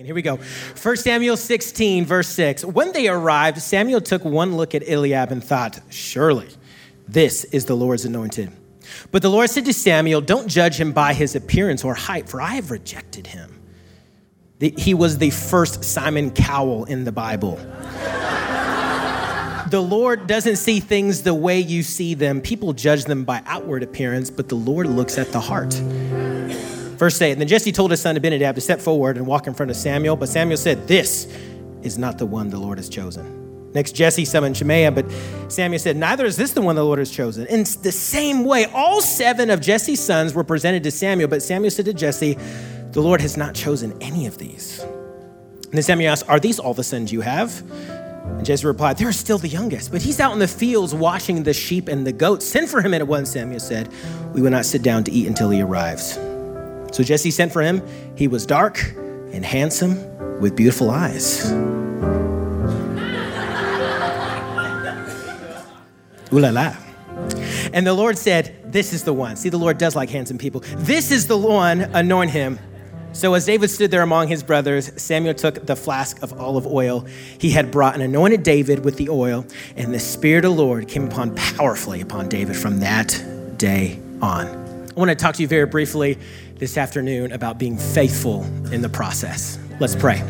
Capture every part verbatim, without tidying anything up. looking. Here we go. First Samuel sixteen, verse six. When they arrived, Samuel took one look at Eliab and thought, surely this is the Lord's anointed. But the Lord said to Samuel, don't judge him by his appearance or height, for I have rejected him. He was the first Simon Cowell in the Bible. The Lord doesn't see things the way you see them. People judge them by outward appearance, but the Lord looks at the heart. Verse eight, and then Jesse told his son Abinadab to step forward and walk in front of Samuel. But Samuel said, this is not the one the Lord has chosen. Next, Jesse summoned Shammah, but Samuel said, neither is this the one the Lord has chosen. In the same way, all seven of Jesse's sons were presented to Samuel, but Samuel said to Jesse, the Lord has not chosen any of these. And then Samuel asked, are these all the sons you have? And Jesse replied, there is still the youngest, but he's out in the fields watching the sheep and the goats. Send for him at once, Samuel said. We will not sit down to eat until he arrives. So Jesse sent for him. He was dark and handsome with beautiful eyes. Ooh la la. And the Lord said, this is the one. See, the Lord does like handsome people. This is the one, anoint him. So as David stood there among his brothers, Samuel took the flask of olive oil he had brought and anointed David with the oil, and the Spirit of the Lord came upon powerfully upon David from that day on. I want to talk to you very briefly this afternoon about being faithful in the process. Let's pray.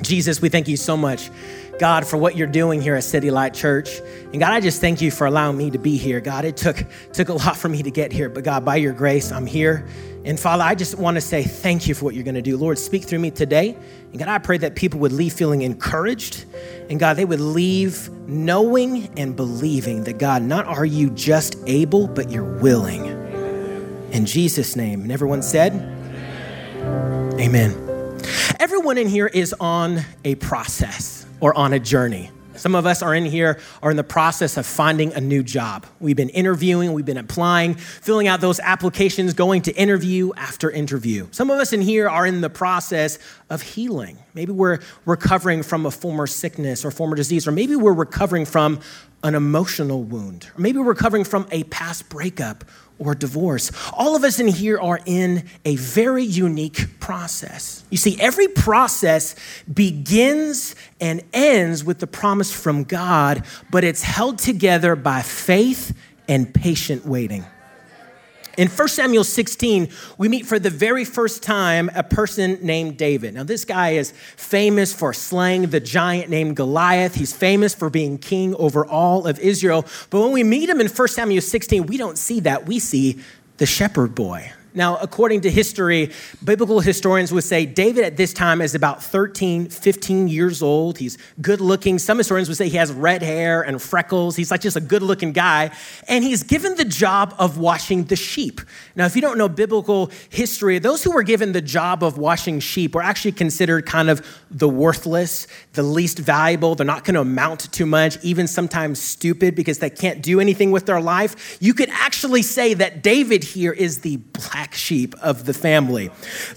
Jesus, we thank you so much, God, for what you're doing here at City Light Church. And God, I just thank you for allowing me to be here. God, it took took a lot for me to get here, but God, by your grace, I'm here. And Father, I just want to say thank you for what you're going to do. Lord, speak through me today. And God, I pray that people would leave feeling encouraged. And God, they would leave knowing and believing that, God, not are you just able, but you're willing. In Jesus' name. And everyone said, amen. Amen. Everyone in here is on a process or on a journey. Some of us are in here, are in the process of finding a new job. We've been interviewing, we've been applying, filling out those applications, going to interview after interview. Some of us in here are in the process of healing. Maybe we're recovering from a former sickness or former disease, or maybe we're recovering from an emotional wound, or maybe we're recovering from a past breakup or divorce. All of us in here are in a very unique process. You see, every process begins and ends with the promise from God, but it's held together by faith and patient waiting. In First Samuel sixteen, we meet for the very first time a person named David. Now, this guy is famous for slaying the giant named Goliath. He's famous for being king over all of Israel. But when we meet him in First Samuel sixteen, we don't see that. We see the shepherd boy. Now, according to history, biblical historians would say David at this time is about thirteen, fifteen years old. He's good looking. Some historians would say he has red hair and freckles. He's like just a good looking guy. And he's given the job of washing the sheep. Now, if you don't know biblical history, those who were given the job of washing sheep were actually considered kind of the worthless, the least valuable. They're not going to amount to much, even sometimes stupid because they can't do anything with their life. You could actually say that David here is the black sheep of the family.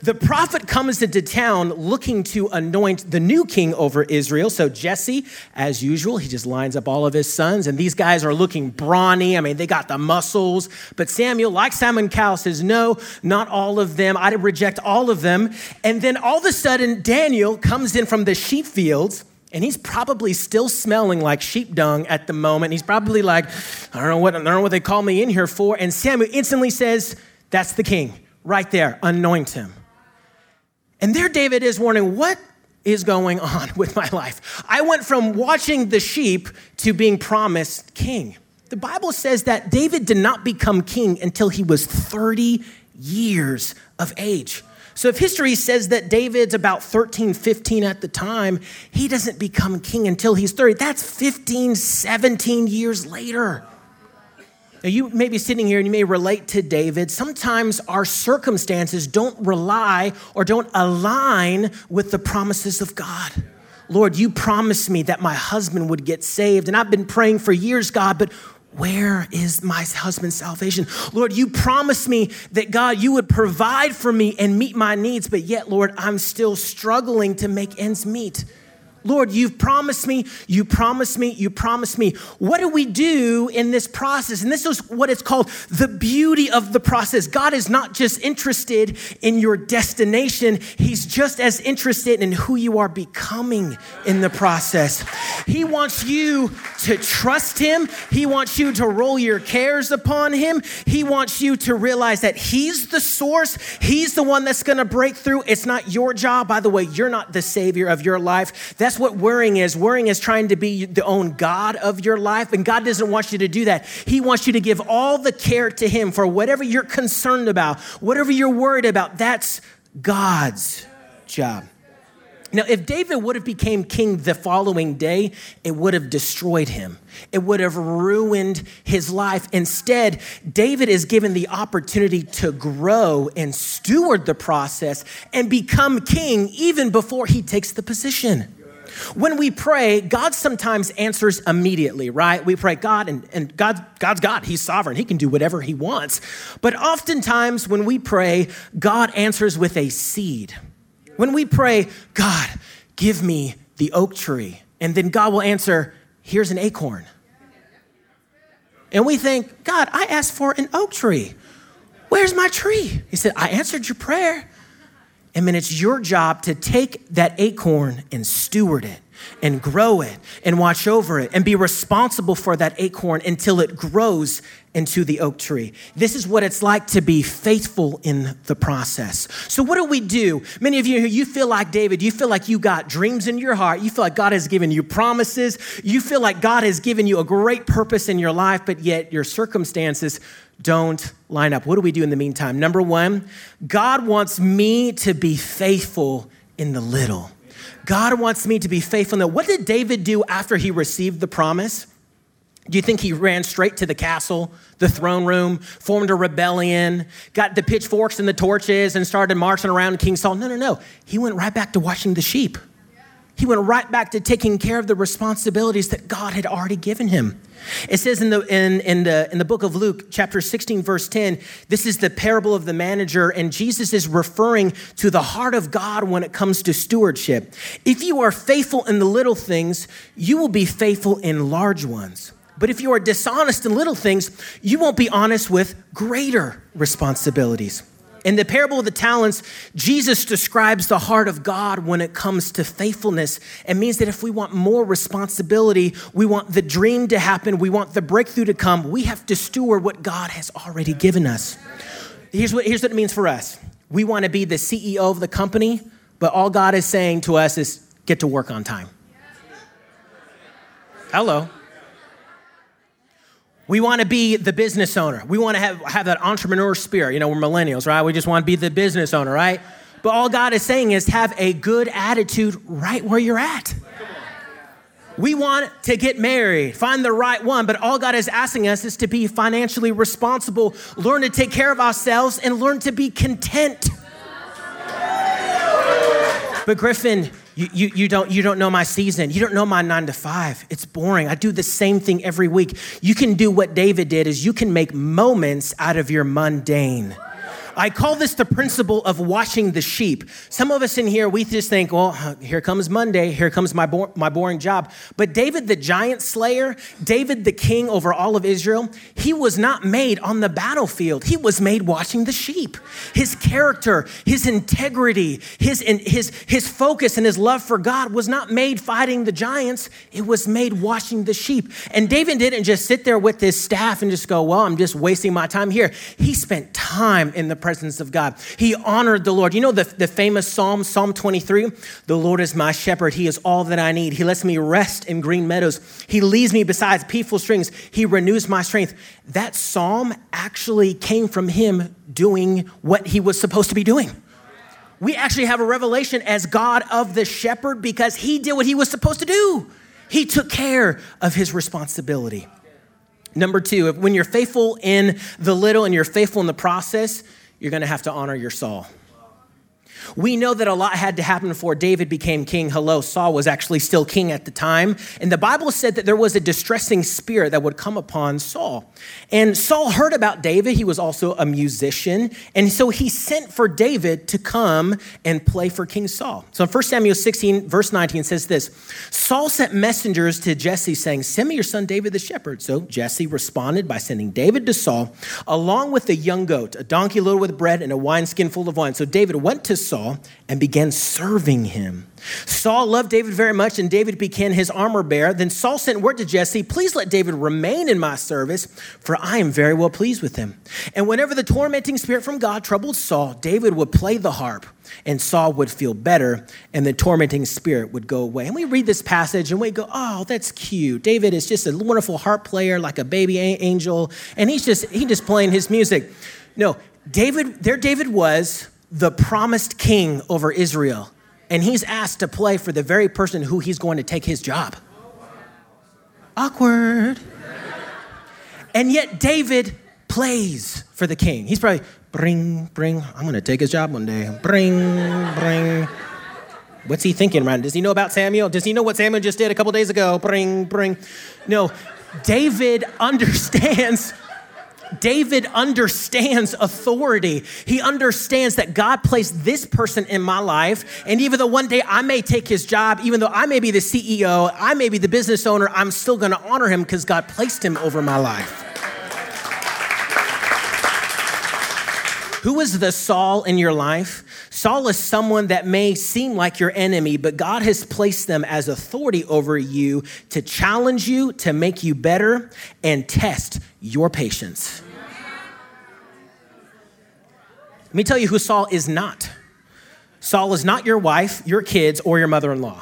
The prophet comes into town looking to anoint the new king over Israel. So Jesse, as usual, he just lines up all of his sons, and these guys are looking brawny. I mean, they got the muscles. But Samuel, like Simon Cowell, says, no, not all of them. I'd reject all of them. And then all of a sudden, Daniel comes in from the sheep fields, and he's probably still smelling like sheep dung at the moment. He's probably like, I don't know what, I don't know what they call me in here for. And Samuel instantly says, that's the king right there. Anoint him. And there David is wondering, what is going on with my life? I went from watching the sheep to being promised king. The Bible says that David did not become king until he was thirty years of age. So if history says that David's about thirteen, fifteen at the time, he doesn't become king until he's thirty. That's fifteen, seventeen years later. Now, you may be sitting here and you may relate to David. Sometimes our circumstances don't rely or don't align with the promises of God. Lord, you promised me that my husband would get saved, and I've been praying for years, God, but where is my husband's salvation? Lord, you promised me that, God, you would provide for me and meet my needs, but yet, Lord, I'm still struggling to make ends meet. Lord, you've promised me, you promised me, you promised me. What do we do in this process? And this is what it's called the beauty of the process. God is not just interested in your destination. He's just as interested in who you are becoming in the process. He wants you to trust him. He wants you to roll your cares upon him. He wants you to realize that he's the source. He's the one that's going to break through. It's not your job. By the way, you're not the savior of your life. That's what worrying is. Worrying is trying to be the own God of your life. And God doesn't want you to do that. He wants you to give all the care to him for whatever you're concerned about, whatever you're worried about. That's God's job. Now, if David would have became king the following day, it would have destroyed him. It would have ruined his life. Instead, David is given the opportunity to grow and steward the process and become king even before he takes the position. When we pray, God sometimes answers immediately, right? We pray, God, and, and God, God's God. He's sovereign. He can do whatever he wants. But oftentimes when we pray, God answers with a seed. When we pray, God, give me the oak tree, and then God will answer, here's an acorn. And we think, God, I asked for an oak tree. Where's my tree? He said, I answered your prayer. And then it's your job to take that acorn and steward it and grow it and watch over it and be responsible for that acorn until it grows into the oak tree. This is what it's like to be faithful in the process. So what do we do? Many of you here, you feel like David, you feel like you got dreams in your heart. You feel like God has given you promises. You feel like God has given you a great purpose in your life, but yet your circumstances don't line up. What do we do in the meantime? Number one, God wants me to be faithful in the little. God wants me to be faithful. Now, what did David do after he received the promise? Do you think he ran straight to the castle, the throne room, formed a rebellion, got the pitchforks and the torches and started marching around King Saul? No, no, no. He went right back to watching the sheep. He went right back to taking care of the responsibilities that God had already given him. It says in the in, in the in the book of Luke, chapter sixteen, verse ten, this is the parable of the manager, and Jesus is referring to the heart of God when it comes to stewardship. If you are faithful in the little things, you will be faithful in large ones. But if you are dishonest in little things, you won't be honest with greater responsibilities. In the parable of the talents, Jesus describes the heart of God when it comes to faithfulness. It means that if we want more responsibility, we want the dream to happen, we want the breakthrough to come, we have to steward what God has already given us. Here's what, here's what it means for us. We want to be the C E O of the company, but all God is saying to us is get to work on time. Hello. We want to be the business owner. We want to have, have that entrepreneur spirit. You know, we're millennials, right? We just want to be the business owner, right? But all God is saying is have a good attitude right where you're at. We want to get married, find the right one, but all God is asking us is to be financially responsible, learn to take care of ourselves, and learn to be content. But Griffin, You, you you don't you don't know my season. You don't know my nine to five. It's boring. I do the same thing every week. You can do what David did is you can make moments out of your mundane. I call this the principle of watching the sheep. Some of us in here, we just think, well, here comes Monday. Here comes my bo- my boring job. But David, the giant slayer, David, the king over all of Israel, he was not made on the battlefield. He was made watching the sheep. His character, his integrity, his, his, his focus and his love for God was not made fighting the giants. It was made watching the sheep. And David didn't just sit there with his staff and just go, well, I'm just wasting my time here. He spent time in the presence of God. He honored the Lord. You know the, the famous Psalm, Psalm twenty-three, the Lord is my shepherd. He is all that I need. He lets me rest in green meadows. He leads me beside peaceful streams. He renews my strength. That Psalm actually came from him doing what he was supposed to be doing. We actually have a revelation as God of the shepherd because he did what he was supposed to do. He took care of his responsibility. Number two, when you're faithful in the little and you're faithful in the process, you're going to have to honor your Saul. We know that a lot had to happen before David became king. Hello, Saul was actually still king at the time. And the Bible said that there was a distressing spirit that would come upon Saul. And Saul heard about David. He was also a musician. And so he sent for David to come and play for King Saul. So in First Samuel sixteen, verse nineteen, it says this, Saul sent messengers to Jesse saying, send me your son David the shepherd. So Jesse responded by sending David to Saul, along with a young goat, a donkey loaded with bread, and a wineskin full of wine. So David went to Saul and began serving him. Saul loved David very much, and David became his armor bearer. Then Saul sent word to Jesse, please let David remain in my service, for I am very well pleased with him. And whenever the tormenting spirit from God troubled Saul, David would play the harp, and Saul would feel better, and the tormenting spirit would go away. And we read this passage, and we go, oh, that's cute. David is just a wonderful harp player, like a baby angel, and he's just, he's just playing his music. No, David, there David was, the promised king over Israel. And he's asked to play for the very person who he's going to take his job. Awkward. And yet David plays for the king. He's probably, bring, bring. I'm going to take his job one day. Bring, bring. What's he thinking right now? Does he know about Samuel? Does he know what Samuel just did a couple days ago? Bring, bring. No, David understands David understands authority. He understands that God placed this person in my life. And even though one day I may take his job, even though I may be the C E O, I may be the business owner, I'm still going to honor him because God placed him over my life. Who is the Saul in your life? Saul is someone that may seem like your enemy, but God has placed them as authority over you to challenge you, to make you better, and test your patience. Let me tell you who Saul is not. Saul is not your wife, your kids, or your mother-in-law.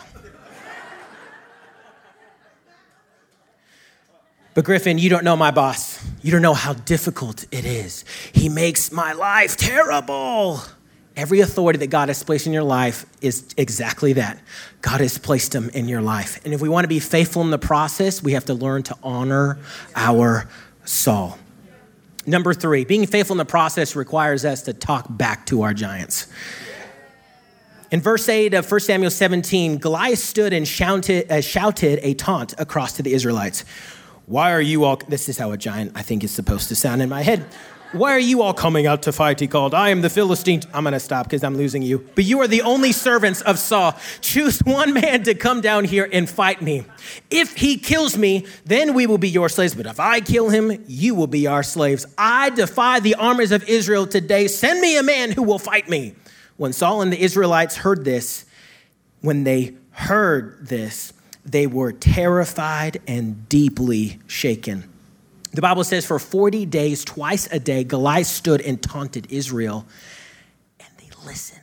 But Griffin, you don't know my boss. You don't know how difficult it is. He makes my life terrible. Every authority that God has placed in your life is exactly that. God has placed them in your life. And if we want to be faithful in the process, we have to learn to honor our Saul. Number three, being faithful in the process requires us to talk back to our giants. In verse eight of First Samuel seventeen, Goliath stood and shouted, uh, shouted a taunt across to the Israelites. Why are you all, this is how a giant I think is supposed to sound in my head. Why are you all coming out to fight? He called, I am the Philistine. I'm going to stop because I'm losing you. But you are the only servants of Saul. Choose one man to come down here and fight me. If he kills me, then we will be your slaves. But if I kill him, you will be our slaves. I defy the armies of Israel today. Send me a man who will fight me. When Saul and the Israelites heard this, when they heard this, they were terrified and deeply shaken. The Bible says for forty days, twice a day, Goliath stood and taunted Israel, and they listened.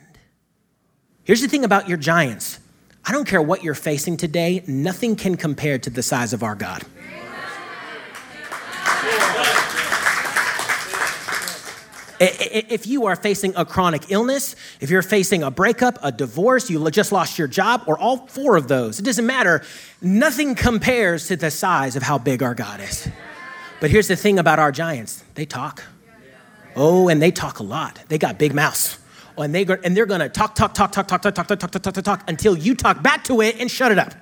Here's the thing about your giants. I don't care what you're facing today. Nothing can compare to the size of our God. If you are facing a chronic illness, if you're facing a breakup, a divorce, you just lost your job, or all four of those, it doesn't matter. Nothing compares to the size of how big our God is. But here's the thing about our giants. They talk. Oh, and they talk a lot. They got big mouths. Oh, and, they go, and they're going to talk, talk, talk, talk, talk, talk, talk, talk, talk, talk, talk, talk, until you talk back to it and shut it up.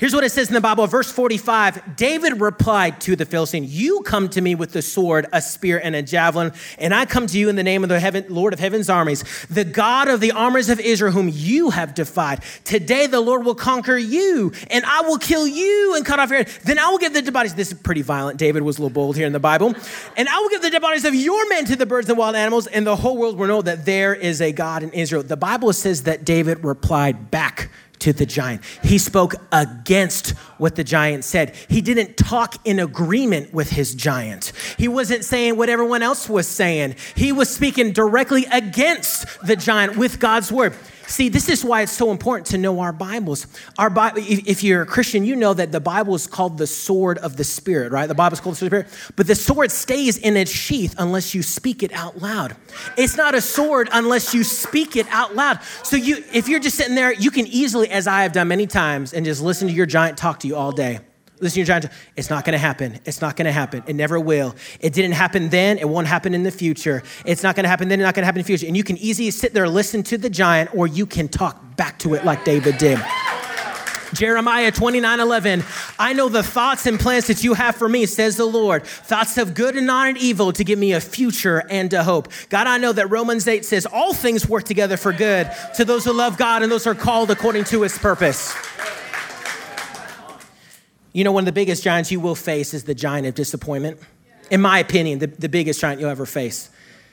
Here's what it says in the Bible, verse forty-five. David replied to the Philistine, you come to me with the sword, a spear, and a javelin, and I come to you in the name of the heaven, Lord of heaven's armies, the God of the armies of Israel, whom you have defied. Today the Lord will conquer you, and I will kill you and cut off your head. Then I will give the dead bodies. This is pretty violent. David was a little bold here in the Bible. And I will give the dead bodies of your men to the birds and wild animals, and the whole world will know that there is a God in Israel. The Bible says that David replied back to the giant. He spoke against what the giant said. He didn't talk in agreement with his giant. He wasn't saying what everyone else was saying. He was speaking directly against the giant with God's word. See, this is why it's so important to know our Bibles. Our Bible, if you're a Christian, you know that the Bible is called the sword of the Spirit, right? The Bible is called the sword of the Spirit, but the sword stays in its sheath unless you speak it out loud. It's not a sword unless you speak it out loud. So you, if you're just sitting there, you can easily, as I have done many times, and just listen to your giant talk to you all day. Listen, you're trying to, it's not going to happen. It's not going to happen. It never will. It didn't happen then. It won't happen in the future. It's not going to happen then. It's not going to happen in the future. And you can easily sit there and listen to the giant, or you can talk back to it like David did. Jeremiah twenty-nine eleven, I know the thoughts and plans that you have for me, says the Lord. Thoughts of good and not of evil to give me a future and a hope. God, I know that Romans eight says all things work together for good to those who love God and those who are called according to his purpose. You know, one of the biggest giants you will face is the giant of disappointment. In my opinion, the, the biggest giant you'll ever face.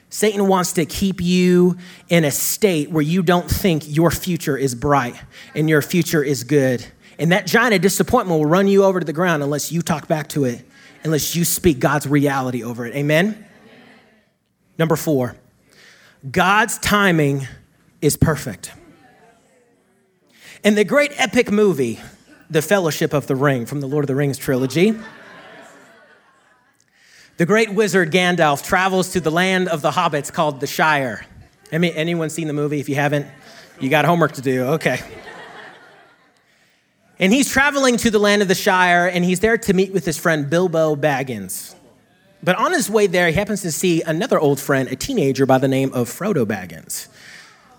Satan wants to keep you in a state where you don't think your future is bright and your future is good. And that giant of disappointment will run you over to the ground unless you talk back to it, unless you speak God's reality over it. Amen? Amen. Number four, God's timing is perfect. In the great epic movie, The Fellowship of the Ring, from the Lord of the Rings trilogy, the great wizard Gandalf travels to the land of the hobbits called The Shire. I mean, anyone seen the movie? If you haven't, you got homework to do. Okay. And he's traveling to the land of the Shire, and he's there to meet with his friend Bilbo Baggins. But on his way there, he happens to see another old friend, a teenager by the name of Frodo Baggins.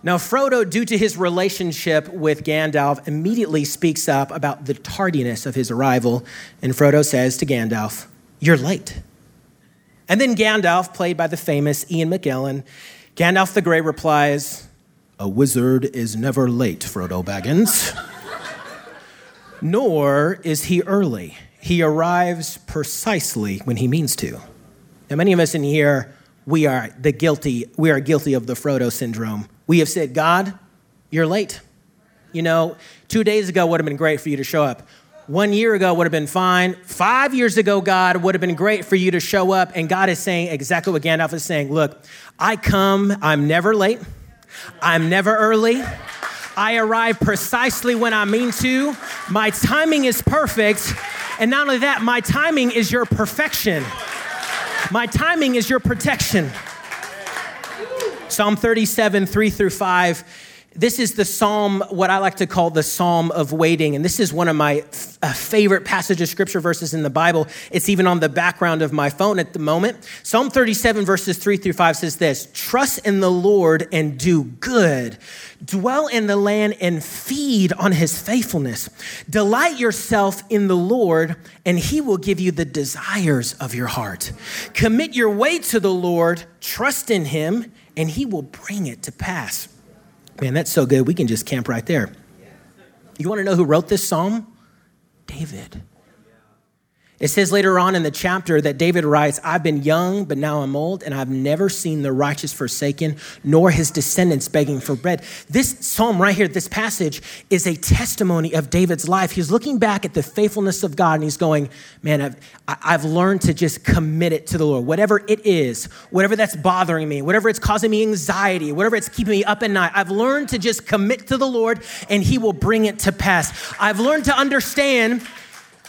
Now, Frodo, due to his relationship with Gandalf, immediately speaks up about the tardiness of his arrival. And Frodo says to Gandalf, "You're late." And then Gandalf, played by the famous Ian McKellen, Gandalf the Grey replies, "A wizard is never late, Frodo Baggins. Nor is he early. He arrives precisely when he means to." Now, many of us in here, we are the guilty, we are guilty of the Frodo syndrome. We have said, "God, you're late. You know, two days ago would have been great for you to show up. One year ago would have been fine. Five years ago, God, would have been great for you to show up." And God is saying exactly what Gandalf is saying. Look, I come, I'm never late. I'm never early. I arrive precisely when I mean to. My timing is perfect. And not only that, my timing is your perfection. My timing is your protection. Psalm thirty-seven, three through five. This is the psalm, what I like to call the psalm of waiting. And this is one of my f- favorite passage of scripture verses in the Bible. It's even on the background of my phone at the moment. Psalm thirty-seven verses three through five says this, "Trust in the Lord and do good. Dwell in the land and feed on his faithfulness. Delight yourself in the Lord and he will give you the desires of your heart. Commit your way to the Lord, trust in him, and he will bring it to pass." Man, that's so good. We can just camp right there. You want to know who wrote this psalm? David. It says later on in the chapter that David writes, "I've been young, but now I'm old, and I've never seen the righteous forsaken, nor his descendants begging for bread." This psalm right here, this passage, is a testimony of David's life. He's looking back at the faithfulness of God, and he's going, man, I've, I've learned to just commit it to the Lord. Whatever it is, whatever that's bothering me, whatever it's causing me anxiety, whatever it's keeping me up at night, I've learned to just commit to the Lord, and he will bring it to pass. I've learned to understand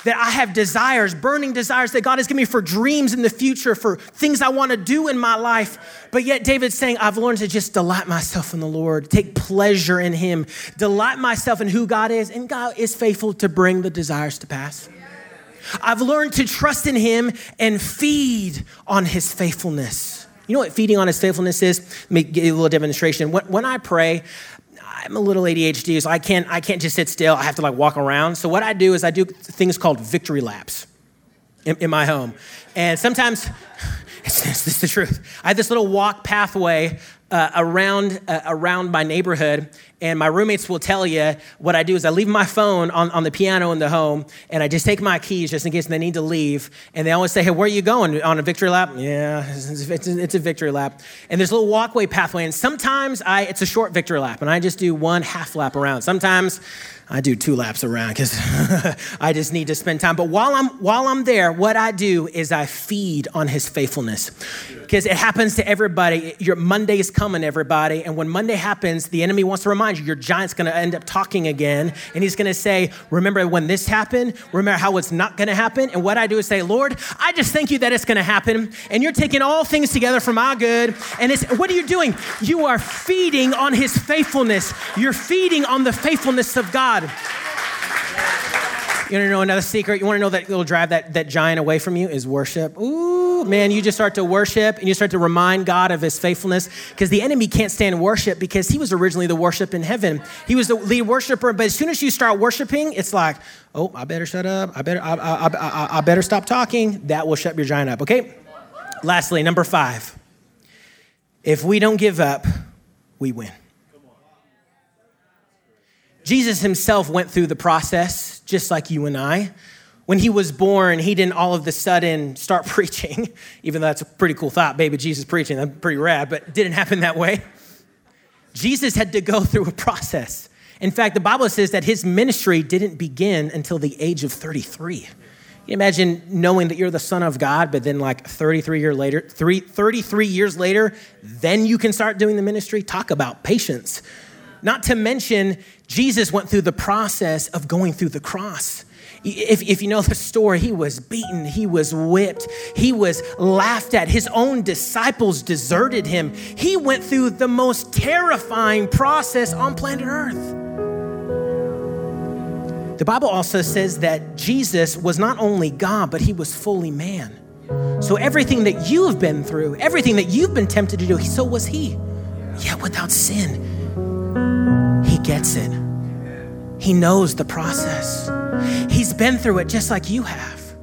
that I have desires, burning desires that God has given me for dreams in the future, for things I want to do in my life. But yet David's saying, I've learned to just delight myself in the Lord, take pleasure in him, delight myself in who God is, and God is faithful to bring the desires to pass. I've learned to trust in him and feed on his faithfulness. You know what feeding on his faithfulness is? Let me give you a little demonstration. When, when I pray, I'm a little A D H D, so I can't, I can't just sit still. I have to like walk around. So what I do is I do things called victory laps in, in my home. And sometimes, it's, it's, it's the truth. I have this little walk pathway uh, around uh, around my neighborhood, and my roommates will tell you what I do is I leave my phone on, on the piano in the home, and I just take my keys just in case they need to leave. And they always say, "Hey, where are you going? On a victory lap?" "Yeah, it's a, it's a victory lap." And there's a little walkway pathway, and sometimes I it's a short victory lap, and I just do one half lap around. Sometimes I do two laps around because I just need to spend time. But while I'm while I'm there, what I do is I feed on his faithfulness, because it happens to everybody. Your Monday is coming, everybody. And when Monday happens, the enemy wants to remind you, your giant's going to end up talking again. And he's going to say, remember when this happened? Remember how it's not going to happen? And what I do is say, Lord, I just thank you that it's going to happen. And you're taking all things together for my good. And it's, what are you doing? You are feeding on his faithfulness. You're feeding on the faithfulness of God. You want to know another secret? You want to know that it'll drive that, that giant away from you is worship. Ooh, man, you just start to worship and you start to remind God of his faithfulness, because the enemy can't stand worship because he was originally the worship in heaven. He was the lead worshiper. But as soon as you start worshiping, it's like, oh, I better shut up. I better, I, I, I, I better stop talking. That will shut your giant up. Okay. Lastly, number five, if we don't give up, we win. Jesus himself went through the process, just like you and I. When he was born, he didn't all of a sudden start preaching, even though that's a pretty cool thought, baby Jesus preaching, that's pretty rad, but it didn't happen that way. Jesus had to go through a process. In fact, the Bible says that his ministry didn't begin until the age of thirty-three. You imagine knowing that you're the son of God, but then like thirty-three, year later, thirty-three years later, then you can start doing the ministry. Talk about patience. Not to mention, Jesus went through the process of going through the cross. If, if you know the story, he was beaten, he was whipped, he was laughed at. His own disciples deserted him. He went through the most terrifying process on planet Earth. The Bible also says that Jesus was not only God, but he was fully man. So everything that you've been through, everything that you've been tempted to do, so was he. Yet without sin, he gets it. He knows the process. He's been through it just like you have.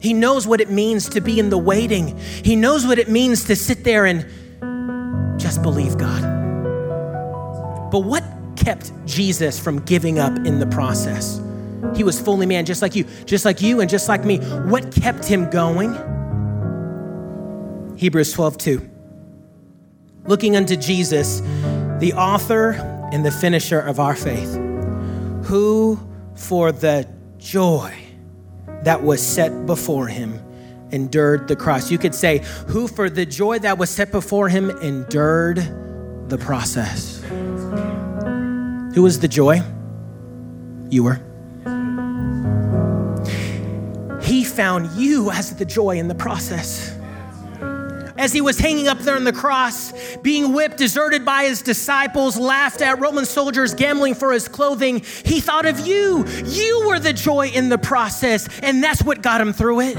He knows what it means to be in the waiting. He knows what it means to sit there and just believe God. But what kept Jesus from giving up in the process? He was fully man, just like you, just like you and just like me. What kept him going? Hebrews twelve two. Looking unto Jesus, the author and the finisher of our faith, who for the joy that was set before him endured the cross. You could say, who for the joy that was set before him endured the process. Who was the joy? You were. He found you as the joy in the process. As he was hanging up there on the cross, being whipped, deserted by his disciples, laughed at, Roman soldiers gambling for his clothing, he thought of you. You were the joy in the process, and that's what got him through it.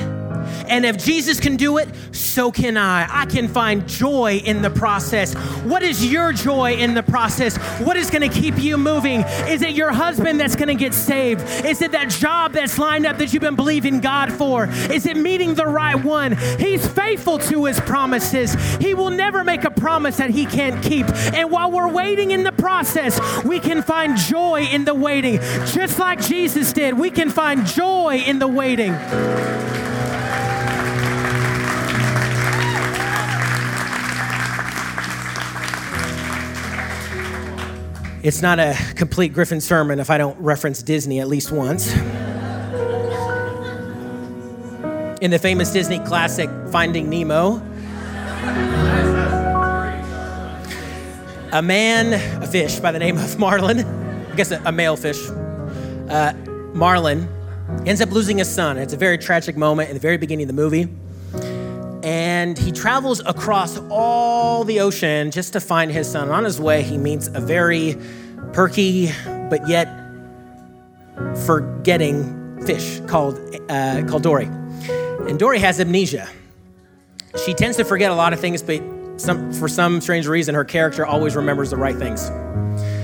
And if Jesus can do it, so can I. I can find joy in the process. What is your joy in the process? What is going to keep you moving? Is it your husband that's going to get saved? Is it that job that's lined up that you've been believing God for? Is it meeting the right one? He's faithful to his promises. He will never make a promise that he can't keep. And while we're waiting in the process, we can find joy in the waiting. Just like Jesus did, we can find joy in the waiting. It's not a complete Griffin sermon if I don't reference Disney at least once. In the famous Disney classic, Finding Nemo, a man, a fish by the name of Marlin, I guess a, a male fish, uh, Marlin ends up losing his son. It's a very tragic moment in the very beginning of the movie. And he travels across all the ocean just to find his son. And on his way, he meets a very perky, but yet forgetting fish called, uh, called Dory. And Dory has amnesia. She tends to forget a lot of things, but some, for some strange reason, her character always remembers the right things.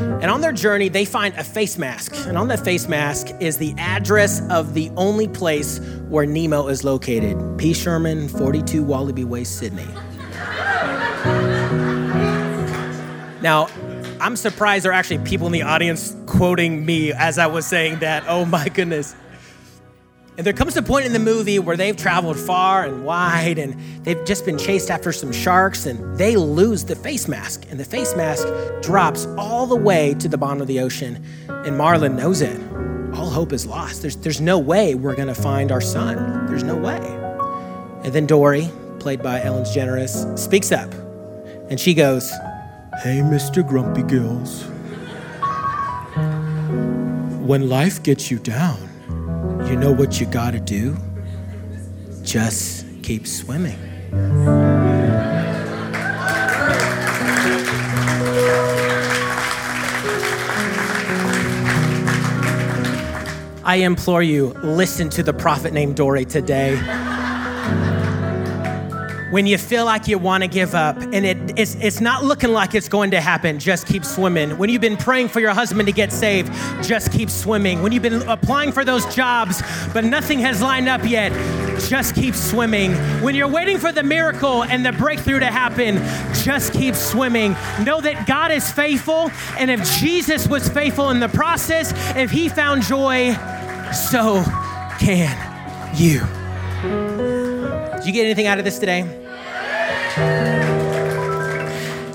And on their journey, they find a face mask. And on that face mask is the address of the only place where Nemo is located. P. Sherman, forty-two Wallaby Way, Sydney. Now, I'm surprised there are actually people in the audience quoting me as I was saying that. Oh my goodness. And there comes a point in the movie where they've traveled far and wide and they've just been chased after some sharks and they lose the face mask, and the face mask drops all the way to the bottom of the ocean, and Marlin knows it. All hope is lost. There's, there's no way we're gonna find our son. There's no way. And then Dory, played by Ellen DeGeneres, speaks up and she goes, "Hey, Mister Grumpy Gills, when life gets you down, you know what you gotta do? Just keep swimming." I I implore you, listen to the prophet named Dory today. When you feel like you want to give up and it, it's, it's not looking like it's going to happen, just keep swimming. When you've been praying for your husband to get saved, just keep swimming. When you've been applying for those jobs, but nothing has lined up yet, just keep swimming. When you're waiting for the miracle and the breakthrough to happen, just keep swimming. Know that God is faithful. And if Jesus was faithful in the process, if he found joy, so can you. Did you get anything out of this today?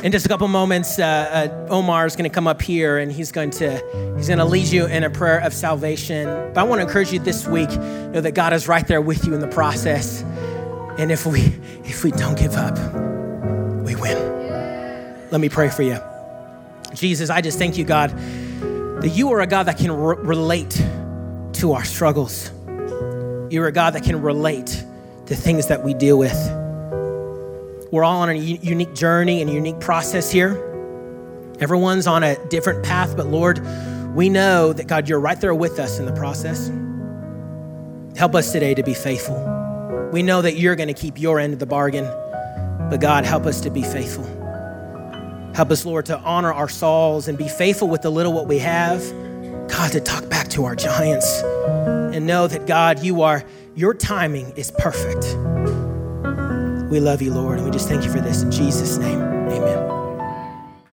In just a couple moments, uh, uh, Omar is going to come up here and he's going to he's going to lead you in a prayer of salvation. But I want to encourage you this week, know that God is right there with you in the process. And if we if we don't give up, we win. Let me pray for you. Jesus, I just thank you, God, that you are a God that can re- relate to our struggles. You're a God that can relate the things that we deal with. We're all on a u- unique journey and a unique process here. Everyone's on a different path, but Lord, we know that God, you're right there with us in the process. Help us today to be faithful. We know that you're gonna keep your end of the bargain, but God, help us to be faithful. Help us, Lord, to honor our Sauls and be faithful with the little what we have. God, to talk back to our giants and know that God, you are your timing is perfect. We love you, Lord, and we just thank you for this in Jesus' name.